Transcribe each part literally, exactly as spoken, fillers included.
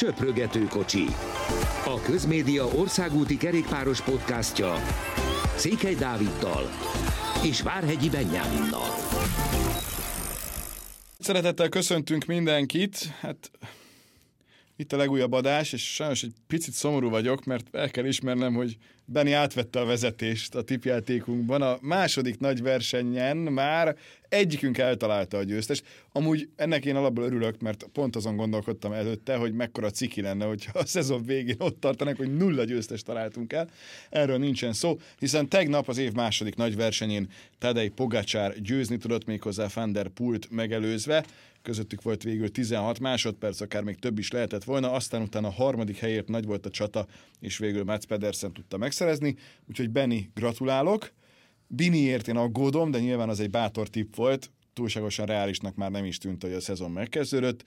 Söprögető kocsi. A Közmédia országúti kerékpáros podcastja Székely Dáviddal és Várhegyi Benyáminnal. Szeretettel köszöntünk mindenkit. Hát itt a legújabb adás, és sajnos egy picit szomorú vagyok, mert el kell ismernem, hogy Benni átvette a vezetést a tippjátékunkban. A második nagy versenyen már egyikünk eltalálta a győztest. Amúgy ennek én alapból örülök, mert pont azon gondolkodtam előtte, hogy mekkora ciki lenne, hogyha a szezon végén ott tartanak, hogy nulla győztest találtunk el. Erről nincsen szó, hiszen tegnap az év második nagy versenyén Tadej Pogačar győzni tudott, méghozzá Van der Poelt megelőzve. Közöttük volt végül tizenhat másodperc, akár még több is lehetett volna, aztán utána a harmadik helyért nagy volt a csata, és végül Mads Pedersen tudta megszerezni, úgyhogy Benni, gratulálok. Biniért én aggódom, de nyilván az egy bátor tipp volt, túlságosan reálisnak már nem is tűnt, hogy a szezon megkezdődött,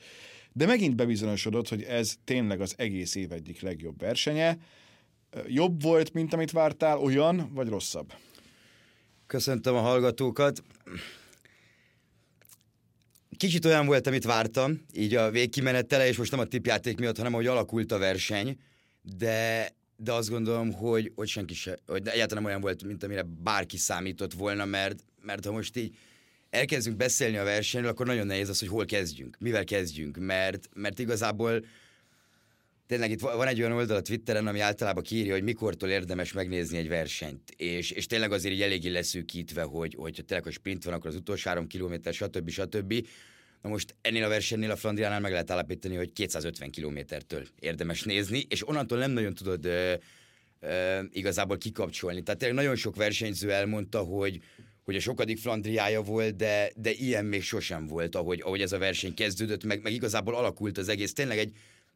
de megint bebizonyosodott, hogy ez tényleg az egész év egyik legjobb versenye. Jobb volt, mint amit vártál, olyan, vagy rosszabb? Köszöntöm a hallgatókat. Kicsit olyan volt, amit vártam, így a végkimenetele, és most nem a tippjáték miatt, hanem ahogy alakult a verseny, de, de azt gondolom, hogy, hogy senki se, hogy egyáltalán olyan volt, mint amire bárki számított volna, mert, mert ha most így elkezdünk beszélni a versenyről, akkor nagyon nehéz az, hogy hol kezdjünk, mivel kezdjünk, mert, mert igazából tényleg itt van egy olyan oldal a Twitteren, ami általában kiírja, hogy mikortól érdemes megnézni egy versenyt. És, és tényleg azért így eléggé leszűkítve, hogy hogyha tényleg a sprint van, akkor az utolsó három kilométer, stb. stb. Na most ennél a versenynél, a Flandriánál meg lehet állapítani, hogy kétszázötven kilométertől érdemes nézni, és onnantól nem nagyon tudod ö, ö, igazából kikapcsolni. Tehát tényleg nagyon sok versenyző elmondta, hogy, hogy a sokadik Flandriája volt, de, de ilyen még sosem volt, ahogy, ahogy ez a verseny kezdődött, meg, meg igazából alakult az egész. Tényleg egy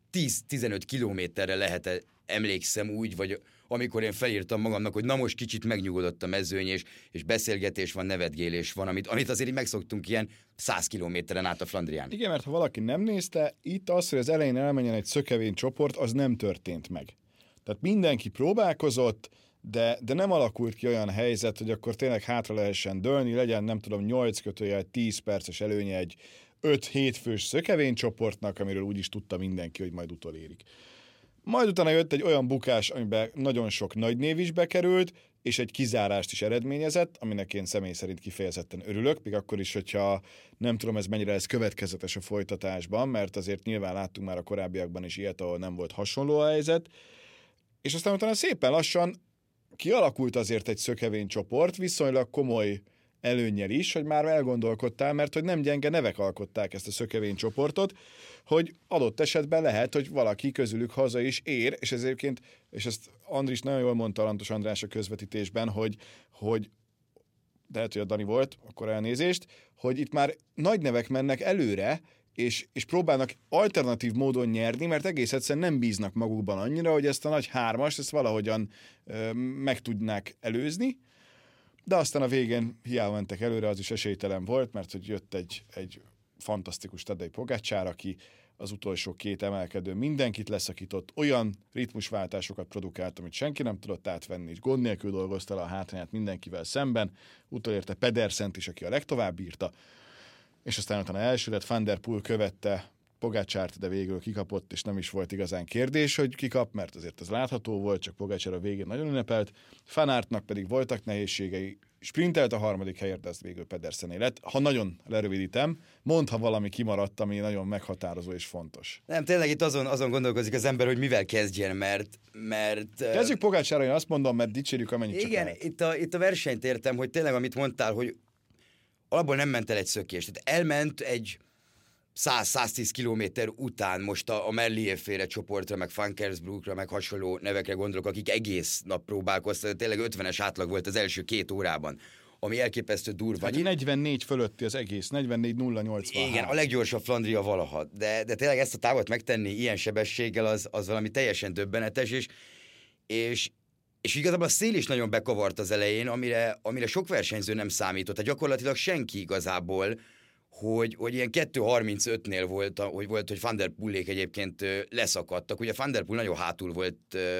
tíz-tizenöt kilométerre lehet, emlékszem úgy, vagy amikor én felírtam magamnak, hogy na most kicsit megnyugodott a mezőny, és, és beszélgetés van, nevetgélés van, amit, amit azért így megszoktunk ilyen száz kilométeren át a Flandrián. Igen, mert ha valaki nem nézte, itt az, hogy az elején elmenjen egy szökevény csoport, az nem történt meg. Tehát mindenki próbálkozott, de, de nem alakult ki olyan helyzet, hogy akkor tényleg hátra lehessen dőlni, legyen nem tudom nyolc kötőjel tíz perces előnye egy öt-hét fős szökevénycsoportnak, amiről úgy is tudta mindenki, hogy majd utolérik. Majd utána jött egy olyan bukás, amiben nagyon sok nagy név is bekerült, és egy kizárást is eredményezett, aminek én személy szerint kifejezetten örülök, még akkor is, hogyha nem tudom, ez mennyire ez következetes a folytatásban, mert azért nyilván láttunk már a korábbiakban is ilyet, ahol nem volt hasonló a helyzet. És aztán utána szépen lassan kialakult azért egy szökevénycsoport, viszonylag komoly előnnyel is, hogy már elgondolkodtál, mert hogy nem gyenge nevek alkották ezt a szökevénycsoportot, hogy adott esetben lehet, hogy valaki közülük haza is ér, és ezért, és ezt Andris nagyon jól mondta, Lantos András a közvetítésben, hogy, hogy lehet, hogy a Dani volt, akkor elnézést, hogy itt már nagy nevek mennek előre, és, és próbálnak alternatív módon nyerni, mert egész egyszerűen nem bíznak magukban annyira, hogy ezt a nagy hármast, ezt valahogyan ö, meg tudnák előzni. De aztán a végén hiába mentek előre, az is esélytelen volt, mert hogy jött egy, egy fantasztikus Tadej Pogačar, aki az utolsó két emelkedő mindenkit leszakított, olyan ritmusváltásokat produkált, amit senki nem tudott átvenni, és gond nélkül dolgozta le a hátrányát mindenkivel szemben, utolérte Pedersent is, aki a legtovább bírta, és aztán utána első lett, Van der Poel követte Pogačart, de végül kikapott, és nem is volt igazán kérdés, hogy kikap, mert azért ez látható volt, csak Pogačar a végén nagyon ünnepelt. Van Aertnak pedig voltak nehézségei, sprintelt a harmadik helyért, de ezt végül Pedersené lett. Ha nagyon lerövidítem, mondd, ha valami kimaradt, ami nagyon meghatározó és fontos. Nem, tényleg itt azon, azon gondolkozik az ember, hogy mivel kezdjen, mert... mert kezdjük Pogačarra, én azt mondom, mert dicsérjük amennyit csak lehet. Igen, itt a, itt a versenyt értem, hogy tényleg amit mondtál, hogy alapból nem ment el egy szökés, tehát elment egy száz-száztíz kilométer után most a, a Merlier-féle csoportra, meg Funkersbrookra, meg hasonló nevekre gondolok, akik egész nap próbálkoztak, tényleg ötvenes átlag volt az első két órában, ami elképesztő durva. Hát negyvennégy fölötti az egész, negyvennégy nulla nyolcvan. Igen, a leggyorsabb Flandria valaha, de, de tényleg ezt a távot megtenni ilyen sebességgel az, az valami teljesen döbbenetes, és, és, és igazából a szél is nagyon bekavart az elején, amire, amire sok versenyző nem számított, tehát gyakorlatilag senki igazából, Hogy, hogy ilyen kettő harmincötnél volt, hogy volt, hogy Van der Poelék egyébként leszakadtak. Ugye Van der Poel nagyon hátul volt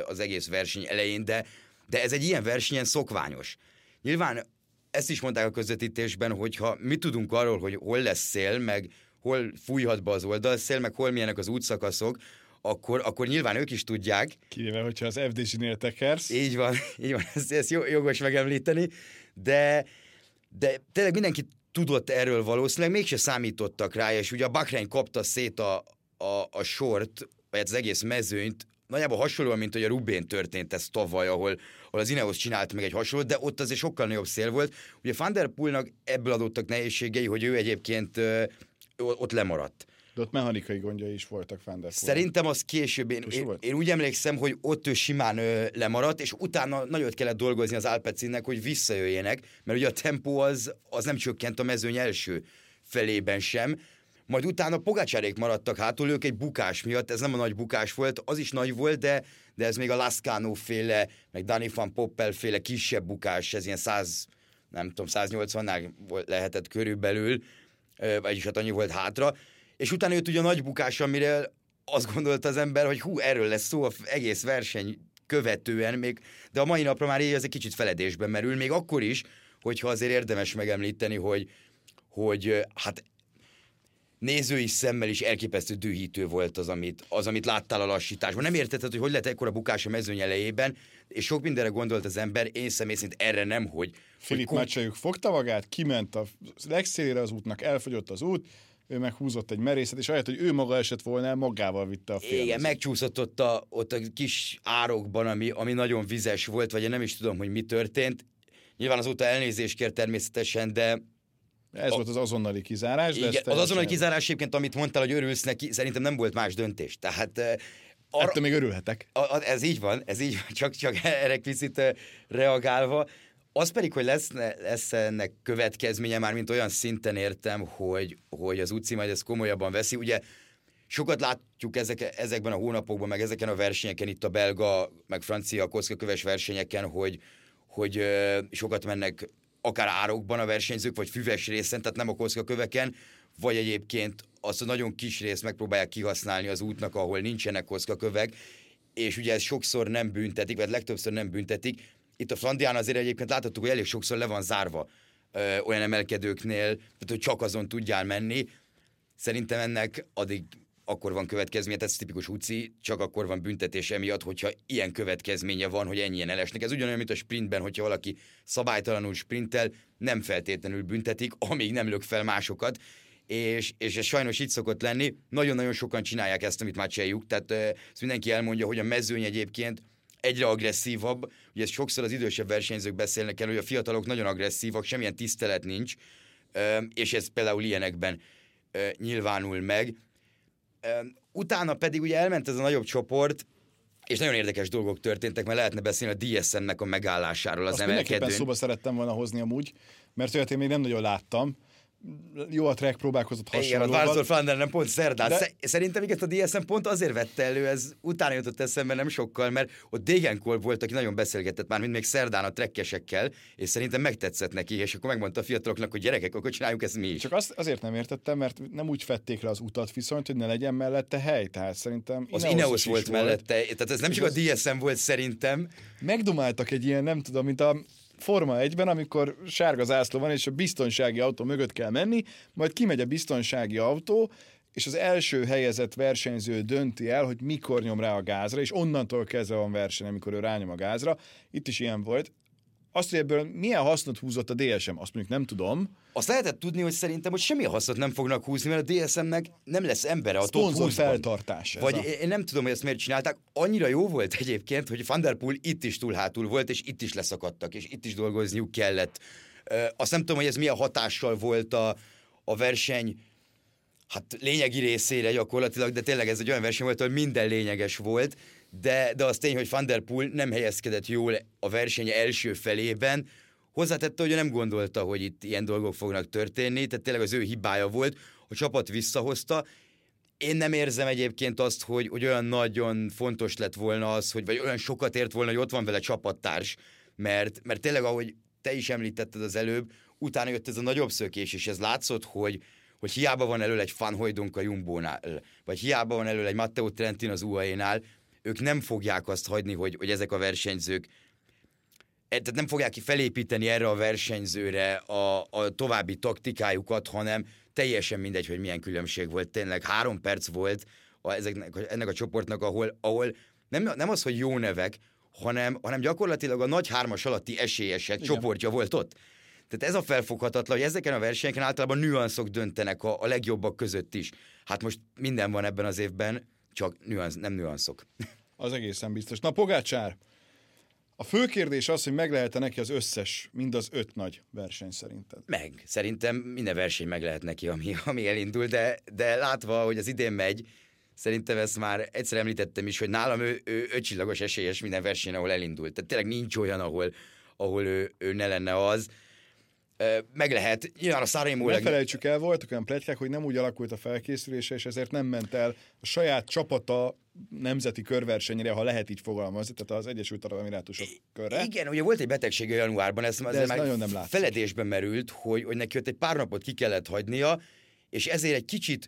az egész verseny elején, de, de ez egy ilyen versenyen szokványos. Nyilván ezt is mondták a közvetítésben, hogyha mi tudunk arról, hogy hol lesz szél, meg hol fújhat be az oldalszél, meg hol milyenek az útszakaszok, akkor, akkor nyilván ők is tudják. Kivéve, hogyha az ef dé zsinél tekersz. Így van, így van, ezt, ezt jogos megemlíteni, de, de tényleg mindenki tudott erről valószínűleg, mégse számítottak rá, és ugye a Bahrein kapta szét a, a, a sort, vagy az egész mezőnyt, nagyjából hasonlóan, mint hogy a Roubaix-n történt ez tavaly, ahol, ahol az Ineos csinált meg egy hasonlót, de ott azért sokkal nagyobb szél volt. Ugye Van der Poelnak ebből adottak nehézségei, hogy ő egyébként ö, ott lemaradt. De ott mechanikai gondjai is voltak Van der Poel. Szerintem az később, én, én, én úgy emlékszem, hogy ott ő simán ö, lemaradt, és utána nagyot kellett dolgozni az Alpecinnek, hogy visszajöjjenek, mert ugye a tempó az, az nem csökkent a mezőny első felében sem, majd utána Pogačarék maradtak hátul, ők egy bukás miatt, ez nem a nagy bukás volt, az is nagy volt, de, de ez még a Lascano-féle, meg Dani van Poppel-féle kisebb bukás, ez ilyen száz, nem tudom, száznyolcvannál lehetett körülbelül, vagyis hát annyi volt hátra, és utána jött ugye a nagy bukás, amire azt gondolta az ember, hogy hú, erről lesz szó az egész verseny követően, még, de a mai napra már így az egy kicsit feledésben merül, még akkor is, hogyha azért érdemes megemlíteni, hogy, hogy hát nézői szemmel is elképesztő dühítő volt az, amit, az, amit láttál a lassításban. Nem értetted, hogy hogy lett ekkora bukás a mezőny elejében, és sok mindenre gondolt az ember, én személy szerint erre nem, hogy... Philippe kom... Maciejuk fogta magát, kiment a legszélére az útnak, elfogyott az út, ő meghúzott egy merészet, és ahelyett, hogy ő maga esett volna el, magával vitte a félmezőt. Igen, megcsúszott ott a, ott a kis árokban, ami, ami nagyon vizes volt, vagy én nem is tudom, hogy mi történt. Nyilván azóta elnézést kért természetesen, de... Ez a, volt az azonnali kizárás. De igen, az azonnali kizárás egyébként, amit mondtál, hogy örülsz neki, szerintem nem volt más döntés. Tehát... Arra, ettől még örülhetek. A, a, ez így van, ez így van, csak, csak erre kicsit reagálva. Az pedig, hogy lesz, lesz ennek következménye, már mint olyan szinten értem, hogy, hogy az u cé i majd ezt komolyabban veszi. Ugye sokat látjuk ezek, ezekben a hónapokban, meg ezeken a versenyeken, itt a belga, meg francia kockaköves versenyeken, hogy, hogy sokat mennek akár árokban a versenyzők, vagy füves részen, tehát nem a kockaköveken, vagy egyébként azt a nagyon kis részt megpróbálják kihasználni az útnak, ahol nincsenek kockakövek, és ugye ez sokszor nem büntetik, vagy legtöbbször nem büntetik. Itt a Flandrián azért egyébként láthattuk, hogy elég sokszor le van zárva ö, olyan emelkedőknél, tehát hogy csak azon tudjál menni. Szerintem ennek addig akkor van következménye, ez tipikus u cé i, csak akkor van büntetés emiatt, hogyha ilyen következménye van, hogy ennyien elesnek. Ez ugyanolyan, mint a sprintben, hogyha valaki szabálytalanul sprintel, nem feltétlenül büntetik, amíg nem lök fel másokat, és, és ez sajnos így szokott lenni. Nagyon-nagyon sokan csinálják ezt, amit már csináljuk, tehát ezt mindenki elmondja, hogy a mezőny egyébként egyre agresszívabb, ugye ezt sokszor az idősebb versenyzők beszélnek el, hogy a fiatalok nagyon agresszívak, semmilyen tisztelet nincs, és ez például ilyenekben nyilvánul meg. Utána pedig ugye elment ez a nagyobb csoport, és nagyon érdekes dolgok történtek, mert lehetne beszélni a dé es em-nek a megállásáról az Azt emelkedőn. Azt mindenképpen szóba szerettem volna hozni amúgy, mert olyat én még nem nagyon láttam. Jó, a Trek próbálkozott hasonlóval. Igen, a Várzor Flandern nem pont szerdán. De... Szerintem igaz, a dé es em pont azért vette elő, ez utána jutott eszembe nem sokkal, mert ott Degenkolb volt, aki nagyon beszélgetett már, mint még szerdán a trekkesekkel, és szerintem megtetszett neki, és akkor megmondta a fiataloknak, hogy gyerekek, akkor csináljuk ezt mi is. Csak azt azért nem értettem, mert nem úgy fették le az utat viszont, hogy ne legyen mellette hely, tehát szerintem... Az Ineos volt mellette, tehát ez nem csak a dé es em volt szerintem. Megdumáltak egy ilyen, nem tudom, mint a... Forma egyben, amikor sárga zászló van, és a biztonsági autó mögött kell menni, majd kimegy a biztonsági autó, és az első helyezett versenyző dönti el, hogy mikor nyom rá a gázra, és onnantól kezdve van verseny, amikor ő rányom a gázra. Itt is ilyen volt. Azt, hogy ebből milyen hasznot húzott a dé es em, azt mondjuk nem tudom. Azt lehetett tudni, hogy szerintem, hogy semmi hasznot nem fognak húzni, mert a dé es em-nek nem lesz embere a top húszban. Feltartás. Vagy a... én nem tudom, hogy ezt miért csinálták. Annyira jó volt egyébként, hogy Van der Poel itt is túl hátul volt, és itt is leszakadtak, és itt is dolgozniuk kellett. Azt nem tudom, hogy ez milyen hatással volt a, a verseny hát lényegi részére gyakorlatilag, de tényleg ez egy olyan verseny volt, hogy minden lényeges volt, de, de az tény, hogy Van der Poel nem helyezkedett jól a verseny első felében, hozzátette, hogy nem gondolta, hogy itt ilyen dolgok fognak történni, tehát tényleg az ő hibája volt, a csapat visszahozta. Én nem érzem egyébként azt, hogy, hogy olyan nagyon fontos lett volna az, hogy, vagy olyan sokat ért volna, hogy ott van vele csapattárs, mert, mert tényleg, ahogy te is említetted az előbb, utána jött ez a nagyobb szökés, és ez látszott, hogy hogy hiába van elől egy Van Hooydonck a Jumbónál, vagy hiába van elől egy Matteo Trentin az u á é-nál, ők nem fogják azt hagyni, hogy, hogy ezek a versenyzők, tehát nem fogják felépíteni erre a versenyzőre a, a további taktikájukat, hanem teljesen mindegy, hogy milyen különbség volt. Tényleg három perc volt a, ezeknek, ennek a csoportnak, ahol, ahol nem, nem az, hogy jó nevek, hanem, hanem gyakorlatilag a nagy hármas alatti esélyesek igen. csoportja volt ott. Tehát ez a felfoghatatlan, hogy ezeken a versenyeken általában nüanszok döntenek a, a legjobbak között is. Hát most minden van ebben az évben, csak nüansz, nem nüanszok. Az egészen biztos. Na, Pogačar, a fő kérdés az, hogy meg lehet-e neki az összes, mind az öt nagy verseny szerinted? Meg. Szerintem minden verseny meg lehet neki, ami, ami elindul, de, de látva, hogy az idén megy, szerintem ezt már egyszer említettem is, hogy nálam ő, ő ötcsillagos esélyes minden versenyen, ahol elindult. Tehát tényleg nincs olyan, ahol, ahol ő, ő ne lenne az. Meg lehet, nyilván a Sanremo... Ne felejtsük el, voltak olyan pletykák, hogy nem úgy alakult a felkészülése, és ezért nem ment el a saját csapata nemzeti körversenyre, ha lehet így fogalmazni, tehát az Egyesült Arab Emirátusok körre. Igen, ugye volt egy betegség januárban, ez, ez, ez már nem feledésben merült, hogy, hogy neki ott egy pár napot ki kellett hagynia, és ezért egy kicsit,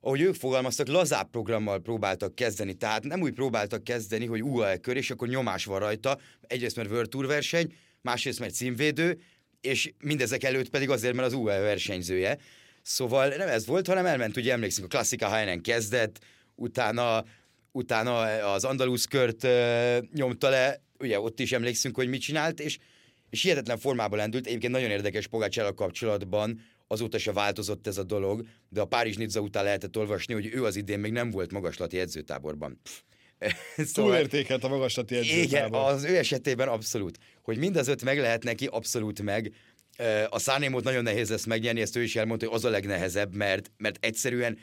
ahogy ők fogalmaztak, lazább programmal próbáltak kezdeni, tehát nem úgy próbáltak kezdeni, hogy u á e kör, és akkor nyomás van rajta, egyrészt mert World Tour verseny, másrészt mert címvédő, és mindezek előtt pedig azért, mert az u á e versenyzője. Szóval nem ez volt, hanem elment, ugye emlékszünk, a Klassika Heinen kezdett, utána, utána az Andalusz kört ö, nyomta le, ugye ott is emlékszünk, hogy mit csinált, és, és hihetetlen formában lendült. Egyébként nagyon érdekes Pogačarral kapcsolatban, azóta se változott ez a dolog, de a Párizs-Nizza után lehetett olvasni, hogy ő az idén még nem volt magaslati edzőtáborban. Szóval, túlértékelt a magaslati edzőtábor. Igen, az ő esetében abszolút. Hogy mind az öt meg lehet neki, abszolút meg. A Sanremót nagyon nehéz lesz megnyerni, ezt ő is elmondta, hogy az a legnehezebb, mert, mert egyszerűen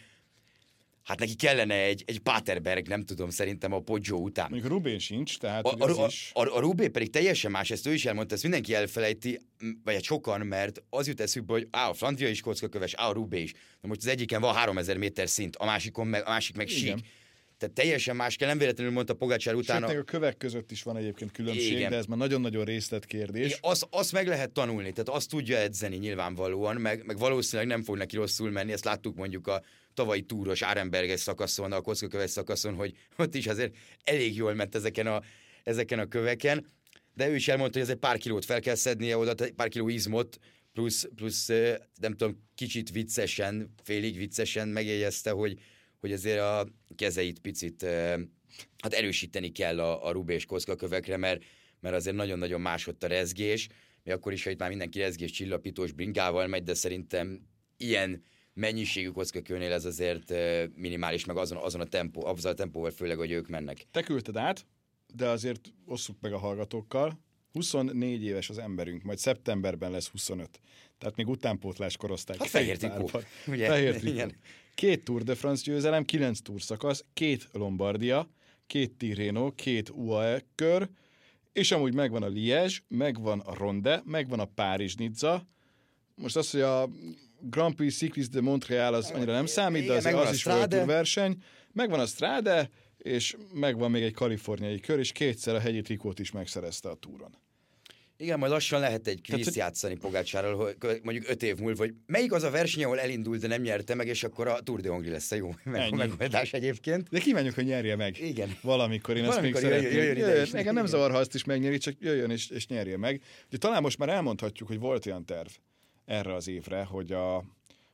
hát neki kellene egy, egy Paterberg, nem tudom, szerintem a Poggio után. Mondjuk a Roubaix sincs, tehát a, a, is... a, a, a Roubaix pedig teljesen más, ezt ő is elmondta, ezt mindenki elfelejti, vagy hát sokan, mert az jut eszükbe, hogy á, a Flandria is kockaköves, á, a Roubaix is. Na most az egyiken van háromezer méter szint, a, másikon meg, a másik meg sík. Tehát teljesen más kell, nem véletlenül mondta Pogačar utána. Sőt, a kövek között is van egyébként különbség, igen. De ez már nagyon-nagyon részletkérdés. Igen, azt, azt meg lehet tanulni, tehát azt tudja edzeni nyilvánvalóan, meg, meg valószínűleg nem fog neki rosszul menni, ezt láttuk mondjuk a tavalyi túros Arenberges szakaszon, a kockaköves szakaszon, hogy ott is azért elég jól ment ezeken a, ezeken a köveken, de ő is elmondta, hogy ez egy pár kilót fel kell szednie oda, egy pár kiló izmot, plusz, plusz nem tudom, kicsit viccesen, félig viccesen megjegyezte, hogy hogy azért a kezeit picit hát erősíteni kell a, a Roubaix kockakövekre, mert, mert azért nagyon-nagyon más ott a rezgés. Mi akkor is, ha itt már mindenki rezgés csillapítós bringával megy, de szerintem ilyen mennyiségű kockakőnél ez azért minimális, meg azon, azon a tempó, azon a tempóval főleg, hogy ők mennek. Te küldted át, de azért osszuk meg a hallgatókkal. huszonnégy éves az emberünk, majd szeptemberben lesz huszonöt. Tehát még utánpótlás korosztály. Hát fehér trikó. Fehér trikó. Két Tour de France győzelem, kilenc Tour szakasz, két Lombardia, két Tirreno, két u á e kör, és amúgy megvan a Liège, megvan a Ronde, megvan a Párizs-Nizza. Most az, hogy a Grand Prix Cycliste de Montréal az annyira nem számít, de az, az is World Tour verseny. Megvan a Strade, és megvan még egy kaliforniai kör, és kétszer a hegyi trikót is megszerezte a túron. Igen, majd lassan lehet egy kvízt játszani Pogačarral, hogy mondjuk öt év múlva, hogy melyik az a verseny, ahol elindult, de nem nyerte meg, és akkor a Tour de Hongrie lesz a jó megoldás egyébként. De kívánjuk, hogy nyerje meg. Igen. Valamikor, én Valamikor ezt még jöjjön, szeretném. Jöjjön, jöjjön, nekem nem zavar, ha azt is megnyeri, csak jöjjön és, és nyerje meg. De talán most már elmondhatjuk, hogy volt olyan terv erre az évre, hogy a,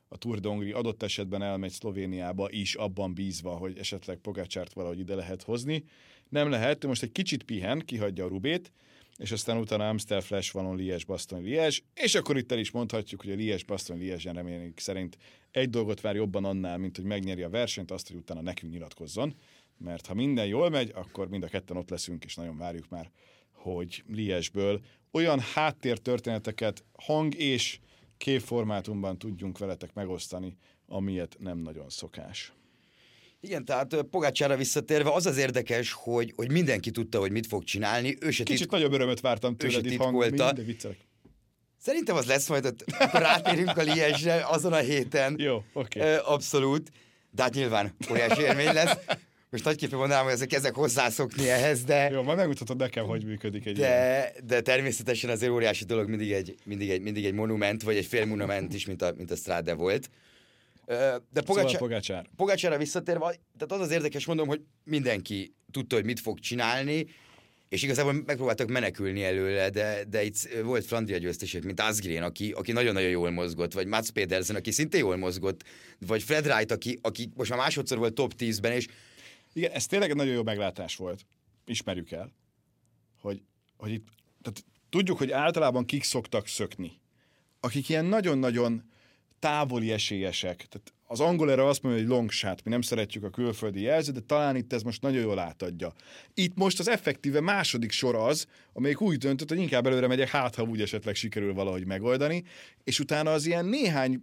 a Tour de Hongrie adott esetben elmegy Szlovéniába is, abban bízva, hogy esetleg Pogačart valahogy ide lehet hozni. Nem lehet, most egy kicsit pihen, kihagyja a Roubaix-t, és aztán utána Amstel, Flash, Valon, Liège, Bastogne, Liège, és akkor itt el is mondhatjuk, hogy a Liège, Bastogne, Liège-en remények szerint egy dolgot vár jobban annál, mint hogy megnyeri a versenyt, azt, hogy utána nekünk nyilatkozzon, mert ha minden jól megy, akkor mind a ketten ott leszünk, és nagyon várjuk már, hogy Liège-ből olyan háttértörténeteket hang- és képformátumban tudjunk veletek megosztani, amilyet nem nagyon szokás. Igen, tehát Pogačarra visszatérve, az az érdekes, hogy, hogy mindenki tudta, hogy mit fog csinálni. Ő se Kicsit titk... nagyobb örömet vártam tőled itt hangolta. Szerintem az lesz majd, ott, akkor rátérünk a Liège-re azon a héten. Jó, oké. Okay. Abszolút. De hát nyilván óriási élmény lesz. Most nagyképpen mondanám, hogy ezek kezdek hozzászokni ehhez, de... Jó, majd megmutatod nekem, hogy működik egy de, ilyen. De természetesen azért óriási dolog mindig egy, mindig egy, mindig egy monument, vagy egy fél monument is, mint a, mint a Strade volt. De Pogačar, szóval Pogačarra visszatérve, tehát az az érdekes, mondom, hogy mindenki tudta, hogy mit fog csinálni, és igazából megpróbáltak menekülni előle, de, de itt volt Flandria győztesek, mint Asgreen, aki, aki nagyon-nagyon jól mozgott, vagy Mads Pedersen, aki szintén jól mozgott, vagy Fred Wright, aki, aki most már másodszor volt top tízben, és... Igen, ez tényleg nagyon jó meglátás volt, ismerjük el, hogy, hogy itt, tehát tudjuk, hogy általában kik szoktak szökni, akik ilyen nagyon-nagyon távoli esélyesek, tehát az angol erre azt mondja, hogy long shot, mi nem szeretjük a külföldi jelzőt, de talán itt ez most nagyon jól átadja. Itt most az effektíve második sor az, amelyik úgy döntött, hogy inkább előre megyek, hát ha úgy esetleg sikerül valahogy megoldani, és utána az ilyen néhány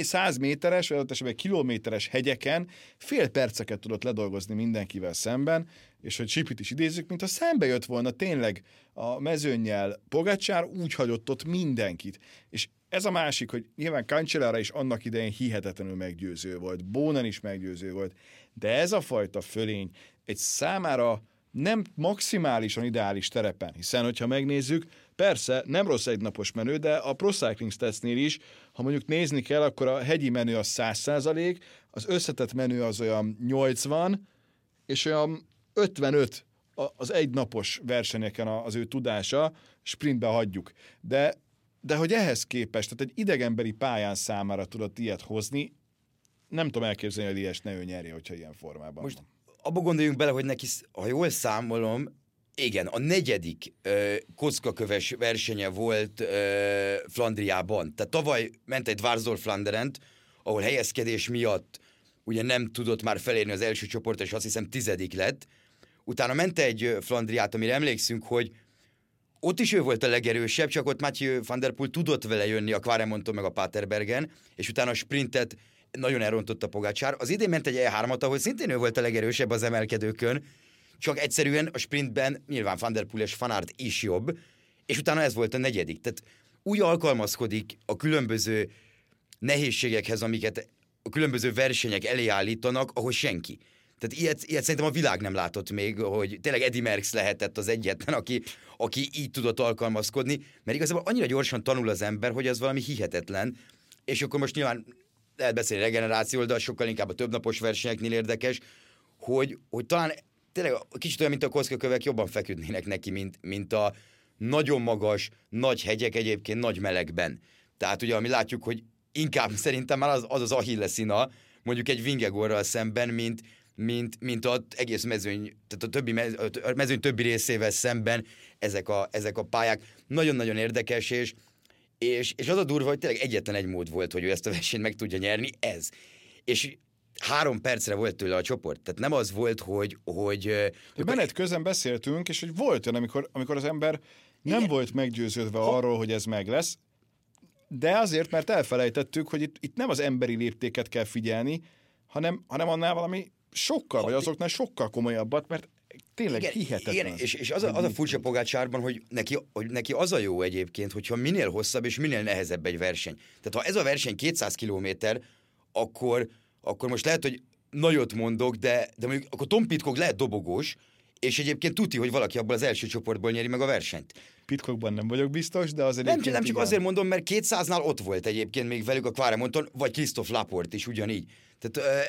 száz méteres, vagy esetleg kilométeres hegyeken fél perceket tudott ledolgozni mindenkivel szemben, és hogy Sipit is idézzük, mintha szembe jött volna tényleg a mezőnnyel Pogačar, úgy hagyott ott mindenkit. És ez a másik, hogy nyilván Cancellara is annak idején hihetetlenül meggyőző volt, Boonen is meggyőző volt, de ez a fajta fölény egy számára nem maximálisan ideális terepen, hiszen, hogyha megnézzük, persze nem rossz egynapos menő, de a Pro Cycling Statsnél is, ha mondjuk nézni kell, akkor a hegyi menő az száz százalék, az összetett menő az olyan nyolcvan, és olyan ötvenöt az egynapos versenyeken az ő tudása, sprintbe hagyjuk. De De hogy ehhez képest, tehát egy idegenbeli pályán számára tudott ilyet hozni, nem tudom elképzelni, hogy ilyes ne ő nyerje, hogyha ilyen formában. Most abba gondoljunk bele, hogy neki, ha jól számolom, igen, a negyedik ö, kockaköves versenye volt ö, Flandriában. Tehát tavaly ment egy Dwarsdorf-Flanderent, ahol helyezkedés miatt ugye nem tudott már felérni az első csoport, és azt hiszem tizedik lett. Utána ment egy Flandriát, amire emlékszünk, hogy ott is ő volt a legerősebb, csak ott Mathieu van der Poel tudott vele jönni a Quaremonton meg a Paterbergen, és utána a sprintet nagyon elrontott a Pogačar. Az idén ment egy E hármat, ahol szintén ő volt a legerősebb az emelkedőkön, csak egyszerűen a sprintben nyilván van der Poel és Van Aert is jobb, és utána ez volt a negyedik. Tehát úgy alkalmazkodik a különböző nehézségekhez, amiket a különböző versenyek elé állítanak, ahol senki. Tehát ilyet, ilyet szerintem a világ nem látott még, hogy tényleg Eddy Merckx lehetett az egyetlen, aki, aki így tudott alkalmazkodni, mert igazából annyira gyorsan tanul az ember, hogy ez valami hihetetlen, és akkor most nyilván lehet beszélni regenerációról, de sokkal inkább a többnapos versenyeknél érdekes, hogy, hogy talán tényleg kicsit olyan, mint a kockakövek jobban feküdnének neki, mint, mint a nagyon magas, nagy hegyek egyébként nagy melegben. Tehát ugye, ami látjuk, hogy inkább szerintem már az az, az Achilleszina, mondjuk egy Vingegaardral szemben, mint mint, mint az egész mezőny, tehát a, többi mez, a mezőny többi részével szemben ezek a, ezek a pályák. Nagyon-nagyon érdekes, és, és, és az a durva, hogy tényleg egyetlen egy mód volt, hogy ő ezt a versenyt meg tudja nyerni, ez. És három percre volt tőle a csoport, tehát nem az volt, hogy... hogy a menet közben beszéltünk, és hogy volt olyan, amikor, amikor az ember nem igen. volt meggyőződve ha... arról, hogy ez meg lesz, de azért, mert elfelejtettük, hogy itt, itt nem az emberi léptéket kell figyelni, hanem, hanem annál valami sokkal, vagy azoknál sokkal komolyabbat, mert tényleg igen, hihetetlen. Igen, és, és az, a, az a furcsa Pogačarban, hogy neki, hogy neki az a jó egyébként, hogyha minél hosszabb és minél nehezebb egy verseny. Tehát ha ez a verseny kétszáz kilométer, akkor, akkor most lehet, hogy nagyot mondok, de, de mondjuk akkor Tom Pidcock lehet dobogós, és egyébként tuti, hogy valaki abból az első csoportból nyeri meg a versenyt. Pidcockban nem vagyok biztos, de azért... Nem, nem csak igen. azért mondom, mert kétszáznál ott volt egyébként még velük a Quaremonton, vagy Christophe Laporte is ugyanígy. Tehát...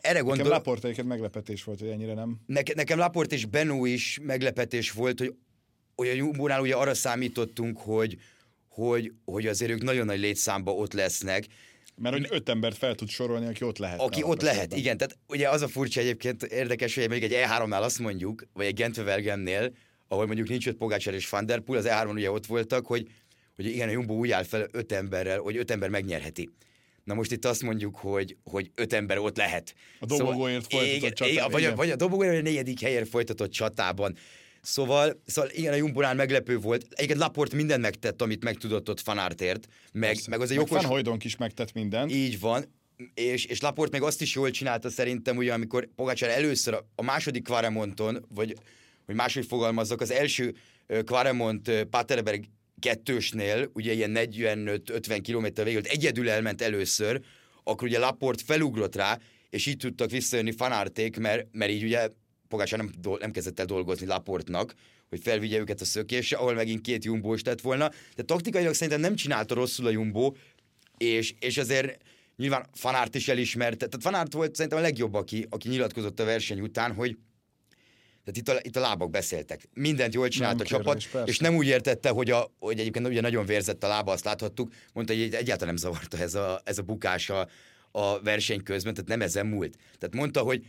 Erre gondol... Nekem Laporte egyébként meglepetés volt, hogy ennyire nem. Neke, nekem Laporte és Benó is meglepetés volt, hogy olyan Jumbónál ugye arra számítottunk, hogy, hogy, hogy azért ők nagyon nagy létszámba ott lesznek. Mert hogy öt embert fel tud sorolni, aki ott lehet. Aki ott lehet, esetben. Igen. Tehát ugye az a furcsa egyébként érdekes, hogy még egy E háromnál azt mondjuk, vagy egy Gent-Wevelgemnél, ahol mondjuk nincs ott Pogačar és Van der Poel, az E hármon ugye ott voltak, hogy, hogy igen, a Jumbo úgy áll fel öt emberrel, hogy öt ember megnyerheti. Na most itt azt mondjuk, hogy, hogy öt ember ott lehet. A dobogóért szóval, folytatott csatában. Vagy, vagy a dobogóért, vagy a negyedik helyért folytatott csatában. Szóval, szóval igen, a Jumbónál meglepő volt. Egyébként Laporte mindent megtett, amit meg tudott ott Van Aertért. Meg, meg az egy okos... Van Hooydonck is megtett mindent. Így van. És, és Laporte meg azt is jól csinálta szerintem, ugye, amikor Pogačar először a második Quaremonton, vagy hogy máshogy fogalmazzak, az első Quaremont Paterberg kettősnél, ugye ilyen negyvenöt-ötven kilométer végül, egyedül elment először, akkor ugye Laporte felugrott rá, és így tudtak visszajönni Van Aerték, mert, mert így ugye Pogačar nem, nem kezdett el dolgozni Laporte-nak, hogy felvigye őket a szökésre, ahol megint két jumbós lett volna, de taktikailag szerintem nem csinálta rosszul a Jumbo, és, és azért nyilván Van Aert is elismerte, tehát Van Aert volt szerintem a legjobb, aki, aki nyilatkozott a verseny után, hogy Tehát itt a, itt a lábak beszéltek. Mindent jól csinált a csapat, persze. És nem úgy értette, hogy, a, hogy egyébként ugye nagyon vérzett a lába, azt láthattuk, mondta, hogy egyáltalán nem zavarta ez a, ez a bukás a, a verseny közben, tehát nem ezen múlt. Tehát mondta, hogy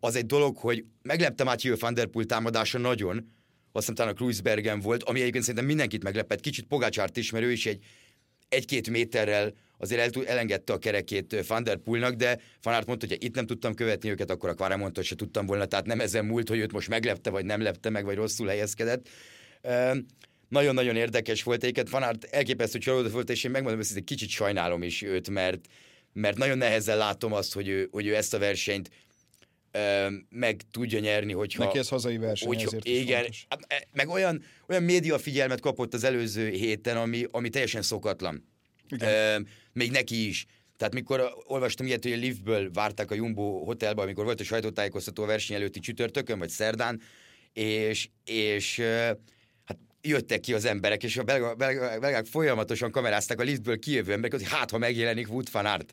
az egy dolog, hogy meglepte Mathieu van der Poel támadása nagyon, aztán talán a Kreuzbergen volt, ami egyébként szerintem mindenkit meglepett, kicsit Pogačart is, mert ő is egy, egy-két méterrel azért elengedte a kerekét Van der Poelnak, de Van Aert mondta, hogy ha itt nem tudtam követni őket, akkor a Kvára mondta, hogy se tudtam volna, tehát nem ezen múlt, hogy őt most meglepte, vagy nem lepte meg, vagy rosszul helyezkedett. Üh, nagyon-nagyon érdekes volt egyébként, Van Aert elképesztő csalódott volt, és én megmondom, hogy egy kicsit sajnálom is őt, mert, mert nagyon nehezen látom azt, hogy ő, hogy ő ezt a versenyt meg tudja nyerni, hogyha... Neki ez hazai verseny, hogyha, ezért igen, hát, meg olyan, olyan média figyelmet kapott az előző héten, ami, ami teljesen szokatlan. E, még neki is. Tehát mikor olvastam ilyet, hogy a liftből várták a Jumbo hotelba, amikor volt a sajtótájékoztató a verseny előtti csütörtökön, vagy szerdán, és, és hát jöttek ki az emberek, és a belga, belga, belgák folyamatosan kamerázták a liftből kijövő emberek, hogy hát, ha megjelenik Wout van Aert.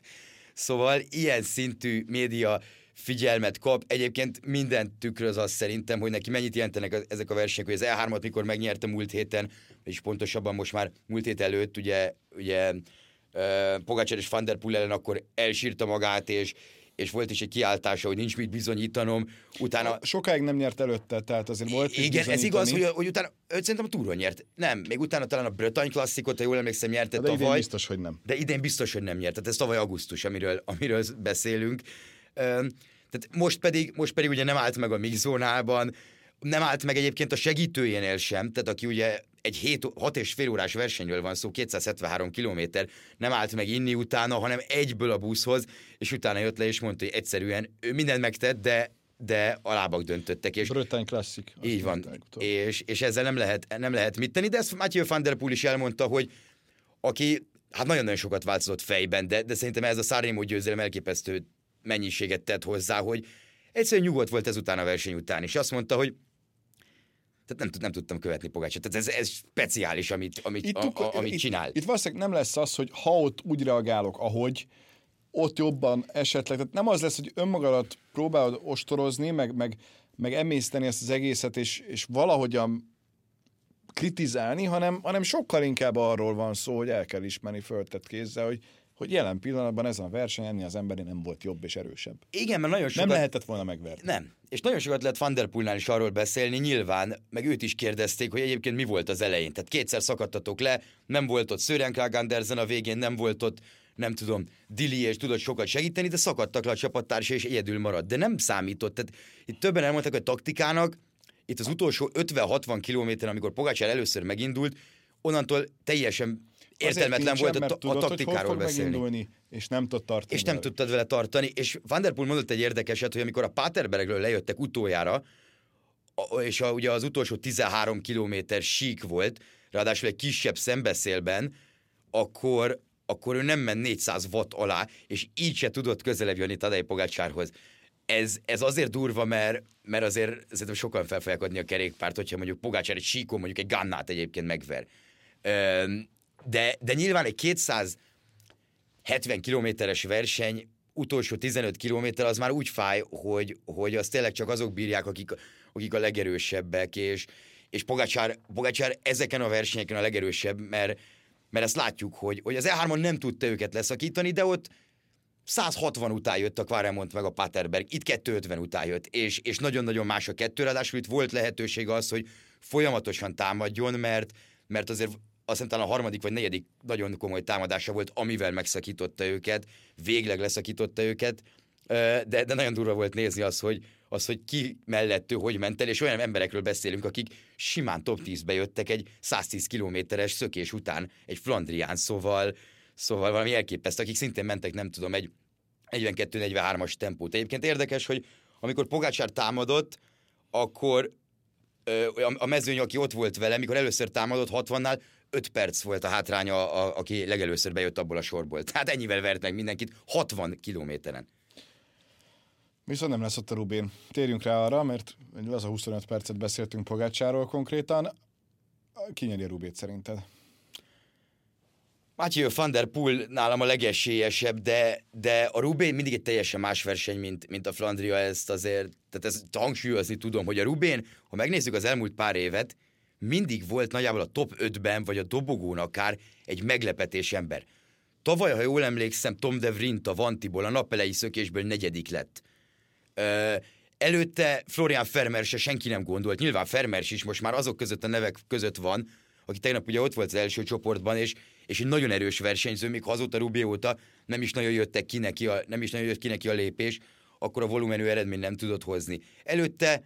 Szóval ilyen szintű média figyelmet kap. Egyébként mindent tükröz azt szerintem, hogy neki mennyit jelentenek ezek a versenyek, hogy az é hármat mikor megnyerte múlt héten, és pontosabban most már múlt hét előtt, ugye, ugye uh, Pogačar és Van der Poel ellen akkor elsírta magát, és, és volt is egy kiáltása, hogy nincs mit bizonyítanom. Utána... Sokáig nem nyert előtte, tehát azért volt igen, mit bizonyítani. Ez igaz, hogy, hogy utána, őt szerintem a Túron nyert. Nem, még utána talán a Bretagne klasszikot, ha jól emlékszem, nyerte tavaly. De idén biztos, hogy nem. De idén biztos, hogy nem nyert. Tehát ez tavaly augusztus, amiről, amiről beszélünk. Tehát most pedig, most pedig ugye nem állt meg a mixzónában, nem állt meg egyébként a segítőjénél sem, tehát aki ugye egy hat és fél órás versenyről van szó, kétszázhetvenhárom kilométer, nem állt meg inni utána, hanem egyből a buszhoz, és utána jött le és mondta, hogy egyszerűen ő mindent megtett, de, de a lábak döntöttek. És Bretagne klasszik. Így van, és, és ezzel nem lehet, nem lehet mit tenni, de ezt Mathieu van der Poel is elmondta, hogy aki, hát nagyon-nagyon sokat változott fejben, de, de szerintem ez a Sanremo győzelem elképesztő mennyiséget tett hozzá, hogy egyszerűen nyugodt volt ezután a verseny után, és azt mondta, hogy tehát nem, nem tudtam követni Pogačart. Tehát ez, ez speciális, amit, amit, itt, a, a, amit itt, csinál. Itt valószínűleg nem lesz az, hogy ha ott úgy reagálok, ahogy, ott jobban esetleg. Tehát nem az lesz, hogy önmagadat próbálod ostorozni, meg, meg, meg emészteni ezt az egészet, és, és valahogyan kritizálni, hanem, hanem sokkal inkább arról van szó, hogy el kell ismerni föltett kézzel, hogy hogy jelen pillanatban ezen a versenyen ennél az emberi nem volt jobb és erősebb. Igen, mert nagyon sokat... Nem lehetett volna megverni. Nem. És nagyon sokat lehet Van der Poelnál is arról beszélni, nyilván, meg őt is kérdezték, hogy egyébként mi volt az elején. Tehát kétszer szakadtatok le, nem volt ott Søren Kragh Andersen a végén, nem volt ott, nem tudom, Dili, és tudott sokat segíteni, de szakadtak le a csapattársa, és egyedül maradt. De nem számított. Tehát itt többen elmondták, hogy taktikának, itt az utolsó ötven-hatvan kilométeren, amikor Pogačar először megindult, onnantól teljesen értelmetlen volt sem, a, tudod, a taktikáról beszélni. És nem tud tartani. És nem vele. tudtad vele tartani. És Van der Poel mondott egy érdekeset, hogy amikor a Paterbergről lejöttek utoljára, és a, ugye az utolsó tizenhárom kilométer sík volt, ráadásul egy kisebb szembeszélben, akkor, akkor ő nem ment négyszáz watt alá, és így se tudott közelebb jönni Tadej Pogačarhoz. Ez, ez azért durva, mert, mert azért szerintem sokan fel fogják adni a kerékpárt, hogyha mondjuk Pogačar egy síkon, mondjuk egy Gannát egyébként megver. Öm, De, de nyilván egy kétszázhetven kilométeres verseny, utolsó tizenöt kilométer az már úgy fáj, hogy, hogy azt tényleg csak azok bírják, akik, akik a legerősebbek, és, és Pogačar, Pogačar ezeken a versenyeken a legerősebb, mert, mert ezt látjuk, hogy, hogy az é hármon nem tudta őket leszakítani, de ott száz hatvan után jött a Quaremont meg a Paterberg, itt kétszázötven után jött, és, és nagyon-nagyon más a kettő, ráadásul itt volt lehetőség az, hogy folyamatosan támadjon, mert, mert azért azt hiszem talán a harmadik vagy negyedik nagyon komoly támadása volt, amivel megszakította őket, végleg leszakította őket, de, de nagyon durva volt nézni az, hogy, az, hogy ki mellett ő hogy ment el, és olyan emberekről beszélünk, akik simán top tízbe jöttek egy száztíz kilométeres szökés után egy Flandrián, szóval, szóval valami elképesztő, akik szintén mentek, nem tudom, egy negyvenkettő negyvenhármas tempót. Egyébként érdekes, hogy amikor Pogačar támadott, akkor a mezőny, aki ott volt vele, mikor először támadott hatvannál, öt perc volt a hátránya, a, a, aki legelőször bejött abból a sorból. Tehát ennyivel vert meg mindenkit hatvan kilométeren. Viszont nem lesz ott a Rubén. Térjünk rá arra, mert az a huszonöt percet beszéltünk Pogačarról konkrétan. Ki nyeri a Rubét szerinted? Mathieu van der Poel nálam a legesélyesebb, de, de a Roubaix mindig egy teljesen más verseny, mint, mint a Flandria, ezt azért, tehát ezt hangsúlyozni tudom, hogy a Roubaix, ha megnézzük az elmúlt pár évet, mindig volt nagyjából a top ötben, vagy a dobogón akár egy meglepetés ember. Tavaly, ha jól emlékszem, Tom de Vrinta Vantiból a napelei szökésből negyedik lett. Ö, előtte Florian Vermeer se senki nem gondolt, nyilván Vermeer is most már azok között a nevek között van, aki tegnap ugye ott volt az első csoportban, és, és egy nagyon erős versenyző, még ha azóta Roubaix óta nem is nagyon jöttek ki neki a, nem is nagyon jött ki neki a lépés, akkor a volumenű eredmény nem tudott hozni. Előtte,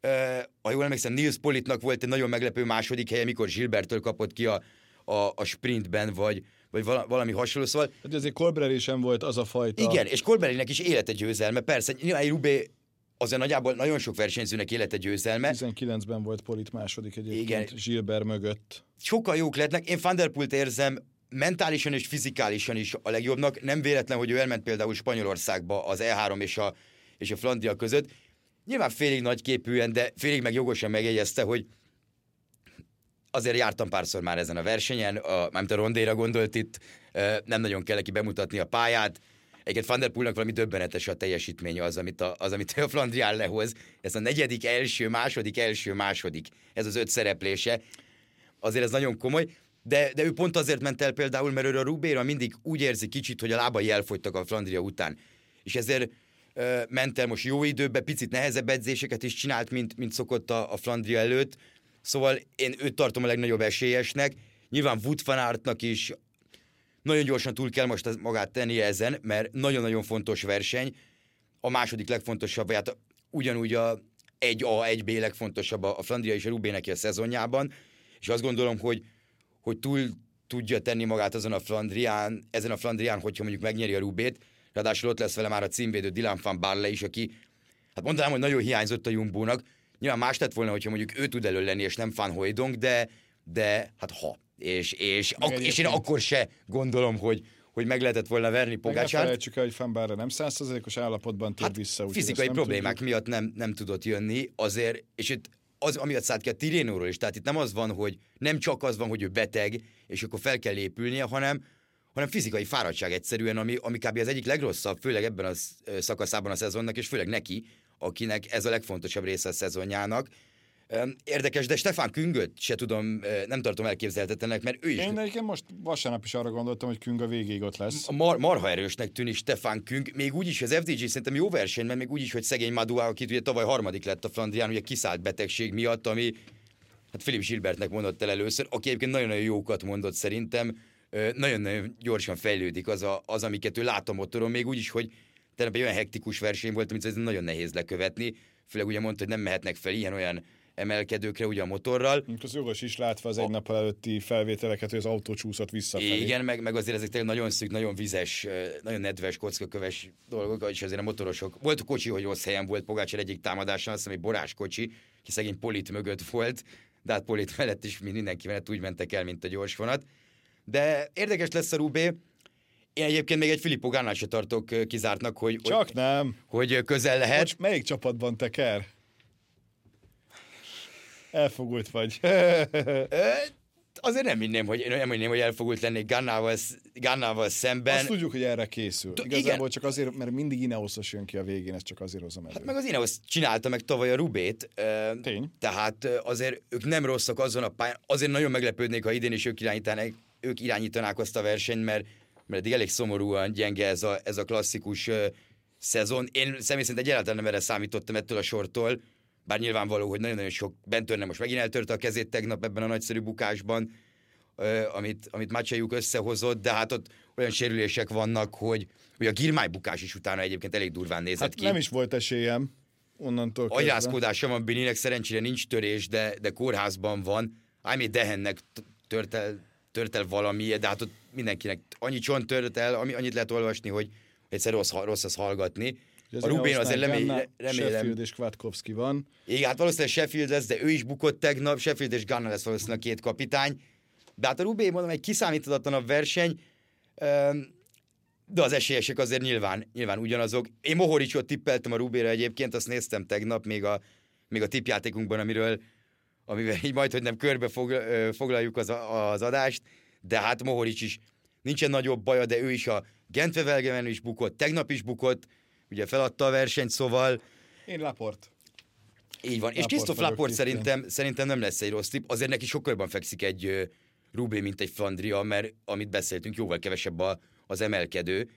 eh, ha jól emlékszem, Niels Polittnak volt egy nagyon meglepő második helye, mikor Gilberttől kapott ki a, a, a sprintben, vagy, vagy valami hasonló, szóval... Hát azért Colbrelli sem volt az a fajta... Igen, és Colbrellinek is élete győzelme, persze, nyilván egy Roubaix... Azért nagyjából nagyon sok versenyzőnek élete győzelme. tizenkilencben volt Politt második egyébként, igen. Gilbert mögött. Sokkal jók lehetnek. Én Van der Poelt érzem mentálisan és fizikálisan is a legjobbnak. Nem véletlen, hogy ő elment például Spanyolországba az E három és a, és a Flandria között. Nyilván félig nagyképűen, de félig meg jogosan megjegyezte, hogy azért jártam párszor már ezen a versenyen, a, mármint a rondéra gondolt itt, nem nagyon kell neki bemutatni a pályát. Egyébként Van der Poelnak valami döbbenetes a teljesítménye az, amit a, az, amit a Flandrián lehoz. Ez a negyedik, első, második, első, második. Ez az öt szereplése. Azért ez nagyon komoly, de, de ő pont azért ment el például, mert ő a Roubaix-ra mindig úgy érzi kicsit, hogy a lábai elfogytak a Flandria után. És ezért ö, ment el most jó időbe, picit nehezebb edzéseket is csinált, mint, mint szokott a, a Flandria előtt. Szóval én őt tartom a legnagyobb esélyesnek. Nyilván Wout van Aertnak is nagyon gyorsan túl kell most magát tennie ezen, mert nagyon-nagyon fontos verseny. A második legfontosabb, hát ugyanúgy a egy A, egy B legfontosabb a Flandria és a Roubaix neki a szezonjában, és azt gondolom, hogy, hogy túl tudja tenni magát azon a Flandrián, ezen a Flandrián, hogyha mondjuk megnyeri a Roubaix-t, ráadásul ott lesz vele már a címvédő Dylan van Barle is, aki, hát mondanám, hogy nagyon hiányzott a Jumbónak. Nyilván más lett volna, hogyha mondjuk ő tud elő lenni, és nem Van Hooydonck, de, de hát ha. És, és, ak- és én akkor se gondolom, hogy, hogy meg lehetett volna verni Pogacsart. Meg ne felejtsük el, hogy Van Baerre nem száz százalékos állapotban tér hát vissza. Fizikai problémák tudjuk. miatt nem, nem tudott jönni azért, és itt az, amiatt szállt ki a Tirénóról is, tehát itt nem az van, hogy nem csak az van, hogy ő beteg, és akkor fel kell épülnie, hanem, hanem fizikai fáradtság egyszerűen, ami, ami kb. Az egyik legrosszabb, főleg ebben a szakaszában a szezonnak, és főleg neki, akinek ez a legfontosabb része a szezonjának. Érdekes, de Stefan Künget se tudom, nem tartom elképzelhetetlennek, mert ő is... Én egyébként most vasárnap is arra gondoltam, hogy Küng a végéig ott lesz. Mar- marha erősnek tűnik Stefan Küng, még úgy is az ef dé gé szerintem jó verseny, mert még úgy is, hogy szegény Madua, akit ugye tavaly harmadik lett a Flandrián, ugye kiszállt betegség miatt, ami hát Philippe Gilbertnek mondott el először, aki egyébként nagyon-nagyon jókat mondott szerintem, nagyon-nagyon gyorsan fejlődik az, a, az amiket ő lát a motoron, még úgy is, hogy tegnap egy olyan hektikus verseny volt, amit ez nagyon nehéz lekövetni, főleg ugye mondta, hogy nem mehetnek fel ilyen-olyan emelkedőkre, ugye a motorral. Az jogos is, látva az a... egy nap előtti felvételeket, hogy az autó csúszott visszafelé. Igen, meg, meg azért ezek tényleg nagyon szűk, nagyon vizes, nagyon nedves, kockaköves dolgok, és azért a motorosok. Volt a kocsi, hogy rossz helyen volt Pogačar egyik támadásán, azt hiszem, egy borás kocsi, ki szegény Politt mögött volt, de hát Politt mellett is mindenki mellett úgy mentek el, mint a gyorsvonat. De érdekes lesz a Roubaix. Én egyébként még egy Filippo Gannát se tartok kizártnak, hogy, Csak hogy, nem. hogy közel lehet. Most melyik csapatban teker? Elfogult vagy. Azért nem hinném, hogy, nem hinném, hogy elfogult lennék Gannával, Gannával szemben. Azt tudjuk, hogy erre készül. T- Igazából igen. Csak azért, mert mindig Ineos-os jön ki a végén, ezt csak azért hozom elő. Hát meg az Ineos csinálta meg tavaly a Roubaix-t. Tény. Tehát azért ők nem rosszak azon a pályán. Azért nagyon meglepődnék, ha idén is ők irányítanák, ők irányítanák azt a versenyt, mert, mert eddig elég szomorúan gyenge ez a, ez a klasszikus uh, szezon. Én személy szerint egyáltalán nem erre számítottam ettől a sortól. Bár nyilvánvaló, hogy nagyon-nagyon sok Bentörne most megint eltörte a kezét tegnap ebben a nagyszerű bukásban, amit, amit Maciejuk összehozott, de hát ott olyan sérülések vannak, hogy, hogy a Girmay bukás is utána egyébként elég durván nézett hát ki. Nem is volt esélyem onnantól kezdve. Agyrászkódása van Bininek, szerencsére nincs törés, de, de kórházban van. Amy Dehennek tört el, tört el valami, de hát ott mindenkinek annyi csont tört el, ami, annyit lehet olvasni, hogy egyszer rossz, rossz az hallgatni. A Roubaix azért remély, Ganna, remélem... Sheffield és Kwiatkowski van. Igen, hát valószínűleg Sheffield lesz, de ő is bukott tegnap. Sheffield és Ganna lesz valószínűleg két kapitány. De hát a Roubaix, mondom, egy kiszámíthatatlanabb verseny, de az esélyesek azért nyilván, nyilván ugyanazok. Én Mohoričot tippeltem a Roubaix-ra egyébként, azt néztem tegnap, még a, még a tippjátékunkban, amiről, amivel így majdhogy nem körbe fog, foglaljuk az, az adást, de hát Mohorič is nincsen nagyobb baja, de ő is a Gent-Wevelgemenen is bukott, tegnap is bukott, ugye feladta a versenyt, szóval... Én Laporte. Így van, Laporte és Christophe Laporte szerintem, szerintem nem lesz egy rossz tipp, azért neki sokkal jobban fekszik egy uh, Roubaix, mint egy Flandria, mert amit beszéltünk, jóval kevesebb a, az emelkedő, uh,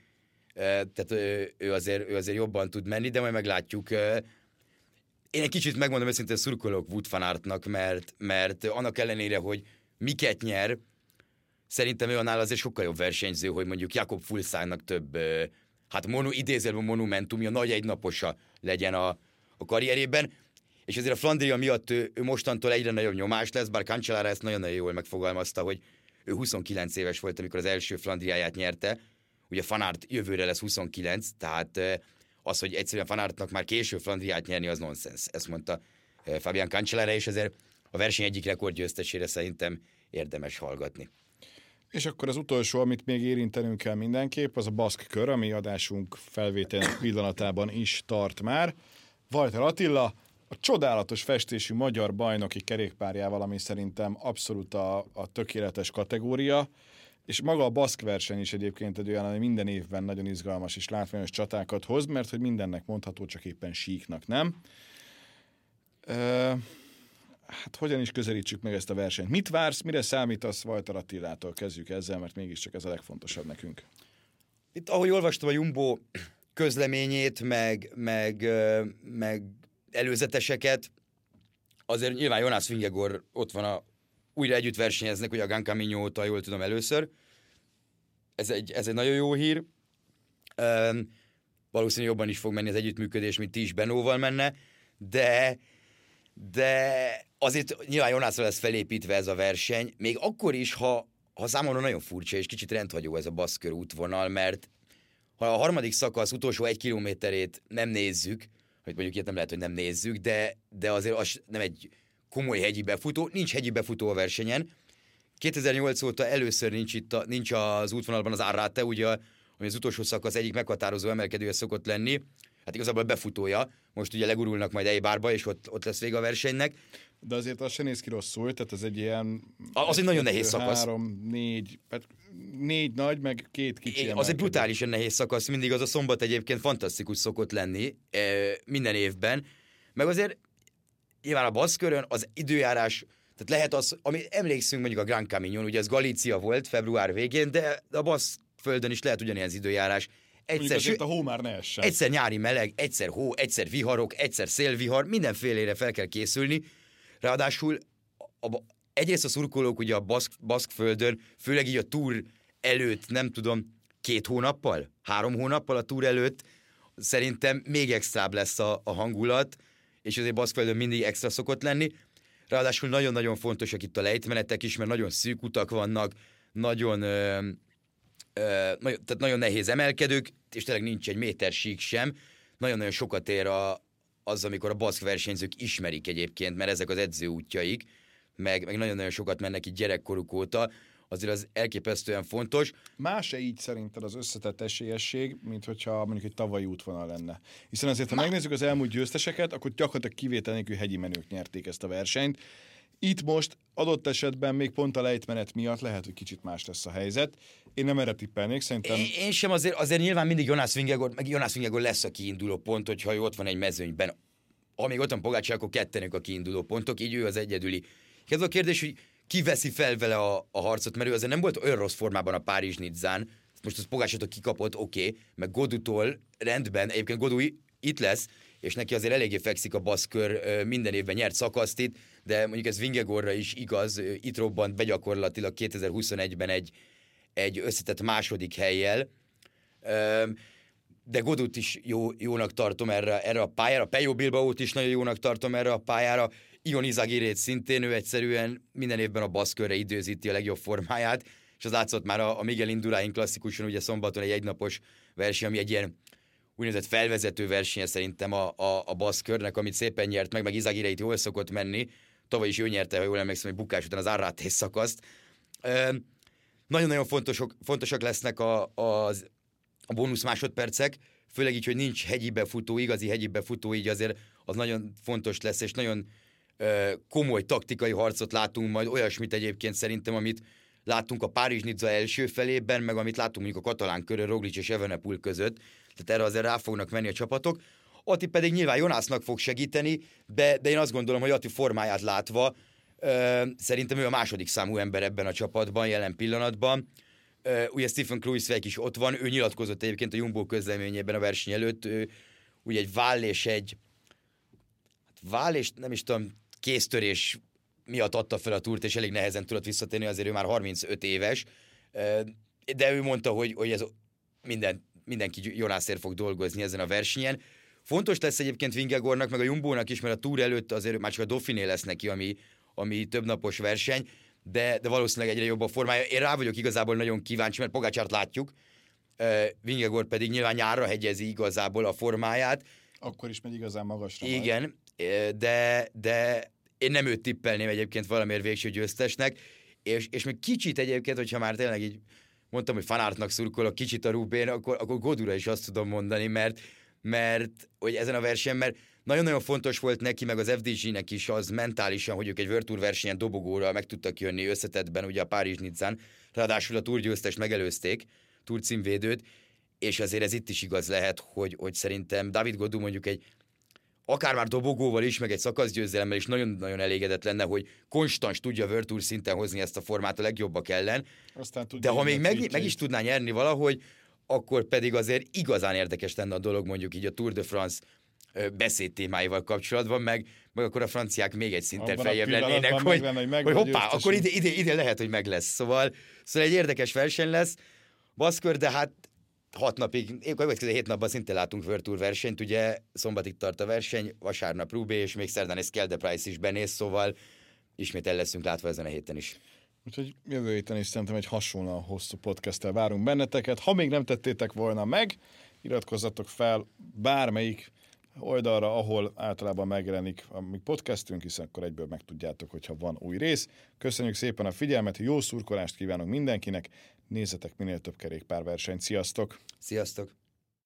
tehát uh, ő, azért, ő azért jobban tud menni, de majd meglátjuk... Uh, Én egy kicsit megmondom, őszintén szurkolok Wout van Aertnak, mert, mert annak ellenére, hogy miket nyer, szerintem ő annál azért sokkal jobb versenyző, hogy mondjuk Jakob Fuglsangnak több, hát monu, idézelben monumentumja, nagy egynaposa legyen a, a karrierében, és azért a Flandria miatt ő, ő mostantól egyre nagyobb nyomás lesz, bár Cancellara ezt nagyon-nagyon jól megfogalmazta, hogy ő huszonkilenc éves volt, amikor az első Flandriáját nyerte, ugye Van Aert jövőre lesz huszonkilenc, tehát... az, hogy egyszerűen Van Aertnak már később Flandriát nyerni, az nonsens. Ezt mondta Fabian Cancellara, és ezért a verseny egyik rekordgyőztesére szerintem érdemes hallgatni. És akkor az utolsó, amit még érintenünk kell mindenképp, az a baszk kör, ami adásunk felvételének pillanatában is tart már. Valter Attila a csodálatos festésű magyar bajnoki kerékpárjával, ami szerintem abszolút a, a tökéletes kategória, és maga a baszk verseny is egyébként egy olyan, ami minden évben nagyon izgalmas és látványos csatákat hoz, mert hogy mindennek mondható, csak éppen síknak, nem? Ö, hát hogyan is közelítsük meg ezt a versenyt? Mit vársz, mire számítasz Valter Attilától? Kezdjük ezzel, mert mégiscsak ez a legfontosabb nekünk. Itt, ahogy olvastam a Jumbo közleményét, meg, meg, meg előzeteseket, azért nyilván Jonas Vingegaard ott van a újra együtt versenyeznek, ugye a Gran Camino óta, jól tudom, először. Ez egy, ez egy nagyon jó hír. Üm, valószínűleg jobban is fog menni az együttműködés, mint ti is Benóval menne, de, de azért nyilván Jonasra lesz felépítve ez a verseny, még akkor is, ha, ha számomra nagyon furcsa, és kicsit rendhagyó ez a baszkör útvonal, mert ha a harmadik szakasz utolsó egy kilométerét nem nézzük, hogy mondjuk ilyet nem lehet, hogy nem nézzük, de, de azért az nem egy... komoly hegyi befutó, nincs hegyi befutó a versenyen. kétezer-nyolc óta először nincs, itt a, nincs az útvonalban az Arrate, ugye, ami az utolsó szakasz egyik meghatározó emelkedője szokott lenni. Hát igazából befutója. Most ugye legurulnak majd Eibárba, és ott, ott lesz vége a versenynek. De azért az se néz ki rosszul, tehát ez egy ilyen... Az egy nagyon nehéz szakasz. Három, négy, négy nagy, meg két kicsi emelkedő. Az egy brutálisan nehéz szakasz, mindig az a szombat egyébként fantasztikus szokott lenni minden évben. Meg azért nyilván a baszkörön az időjárás, tehát lehet az, ami emlékszünk mondjuk a Gran Caminon, ugye ez Galícia volt február végén, de a baszkföldön is lehet ugyanilyen az időjárás. Egyszer, ső, a hó már ne essen. Egyszer nyári meleg, egyszer hó, egyszer viharok, egyszer szélvihar, mindenfélére fel kell készülni. Ráadásul a, a, egyrészt a szurkolók ugye a baszk, baszkföldön, főleg így a túr előtt, nem tudom, két hónappal, három hónappal a túr előtt, szerintem még extrább lesz a, a hangulat, és azért baszkföldön mindig extra szokott lenni. Ráadásul nagyon-nagyon fontosak itt a lejtmenetek is, mert nagyon szűk utak vannak, nagyon, ö, ö, tehát nagyon nehéz emelkedők, és tényleg nincs egy méter sík sem. Nagyon-nagyon sokat ér a, az, amikor a baszk versenyzők ismerik egyébként, mert ezek az edzőútjaik, meg, meg nagyon-nagyon sokat mennek itt gyerekkoruk óta, azért az elképesztően fontos. Más-e így szerinted az összetett esélyesség, mint hogyha mondjuk egy tavalyi útvonal lenne? Hiszen azért, ha Má... megnézzük az elmúlt győzteseket, akkor gyakorlatilag kivétel nélkül hegyi menők nyerték ezt a versenyt. Itt most adott esetben még pont a lejtmenet miatt lehet, hogy kicsit más lesz a helyzet. Én nem erre tippelnék, szerintem... Én, én sem, azért, azért nyilván mindig Jonas Vingegaard, meg Jonas Vingegaard lesz a kiinduló pont, hogyha ott van egy mezőnyben. Ha még ott van Pogačar, akkor kettenük a kiinduló pontok, így ő az egyedüli. Ez a kérdés, hogy ki veszi fel vele a, a harcot, mert ő azért nem volt olyan rossz formában a Párizs-Nizzán, most az Pogačartól kikapott, oké, okay, meg Gaudutól rendben, egyébként Gaudu itt lesz, és neki azért eléggé fekszik a baszkör, minden évben nyert szakaszt itt, de mondjuk ez Vingegaardra is igaz, itt robbant be gyakorlatilag kétezer-huszonegyben egy, egy összetett második hellyel, de Gaudut is jó, jónak tartom erre, erre a pályára, Peyo Bilbaót is nagyon jónak tartom erre a pályára, Igon Izagirrét szintén, ő egyszerűen minden évben a baszkörre időzíti a legjobb formáját, és az látszott már a Miguel Indurain klasszikuson, ugye szombaton egy egynapos verseny, ami egy ilyen úgynevezett felvezető versenye szerintem a, a, a baszkörnek, amit szépen nyert meg, meg Izagirre itt jól szokott menni, tavaly is ő nyerte, ha jól emlékszem, hogy bukás után az Arraté szakaszt. Üm, nagyon-nagyon fontosok, fontosak lesznek a, a, a bónusz másodpercek, főleg így, hogy nincs hegyi befutó, igazi hegyi befutó, így azért az nagyon fontos lesz, és nagyon komoly taktikai harcot látunk majd, olyasmit egyébként szerintem, amit láttunk a Párizs-Nizza első felében, meg amit láttunk mondjuk a katalán körön Roglic és Evenepoel között, tehát erre azért rá fognak menni a csapatok. Ati pedig nyilván Jonasnak fog segíteni, de, de én azt gondolom, hogy Ati formáját látva, ö, szerintem ő a második számú ember ebben a csapatban, jelen pillanatban. Ö, ugye Stephen Kruijswijk is ott van, ő nyilatkozott egyébként a Jumbo közleményében a verseny előtt, ő, ugye egy váll és egy hát váll és nem is tudom, kéztörés miatt adta fel a túrt, és elég nehezen tudott visszatérni, azért ő már harmincöt éves, ö, de ő mondta, hogy, hogy ez minden, mindenki Jonasért fog dolgozni ezen a versenyen. Fontos lesz egyébként Vingegaardnak, meg a Jumbónak is, mert a túr előtt azért már csak a Dauphiné lesz neki, ami, ami többnapos verseny, de, de valószínűleg egyre jobb a formája. Én rá vagyok igazából nagyon kíváncsi, mert Pogacsart látjuk, Vingegaard pedig nyilván nyárra hegyezi igazából a formáját. Akkor is megy igazán magasra. Igen, de, de én nem őt tippelném egyébként valamiért végső győztesnek, és, és még kicsit egyébként, hogyha már tényleg így mondtam, hogy Van Aertnak szurkolok, kicsit a Roubaix, akkor, akkor Gaudura is azt tudom mondani, mert mert hogy ezen a versenyen, mert nagyon-nagyon fontos volt neki, meg az ef dé gé-nek is az mentálisan, hogy ők egy World Tour versenyen dobogóra meg tudtak jönni összetettben, ugye a Párizs-Nizzán, ráadásul a Tour győztest megelőzték, Tour címvédőt, és azért ez itt is igaz lehet, hogy, hogy szerintem David Gaudu mondjuk egy, akár már dobogóval is, meg egy szakaszgyőzelemmel is nagyon-nagyon elégedett lenne, hogy konstans tudja World Tour szinten hozni ezt a formát a legjobbak ellen. De ha még meg, meg is tudná nyerni valahogy, akkor pedig azért igazán érdekes lenne a dolog mondjuk így a Tour de France beszéd témáival kapcsolatban, meg, meg akkor a franciák még egy szinten feljebb lennének, hogy, hogy, hogy hoppá, akkor ide, ide, ide lehet, hogy meg lesz. Szóval, szóval egy érdekes verseny lesz, baszkör, de hát hat napig, én következő hét napban szintén látunk World Tour versenyt, ugye szombatig tart a verseny, vasárnap Roubaix, és még szerdán egy Scalde Price is benéz, szóval ismét el leszünk látva ezen a héten is. Úgyhogy jövő héten is szerintem egy hasonlóan hosszú podcasttel várunk benneteket. Ha még nem tettétek volna meg, iratkozzatok fel bármelyik oldalra, ahol általában megjelenik a mi podcastünk, hiszen akkor egyből megtudjátok, hogyha van új rész. Köszönjük szépen a figyelmet, jó szurkolást kívánok mindenkinek, nézzetek minél több kerékpárversenyt. Sziasztok! Sziasztok!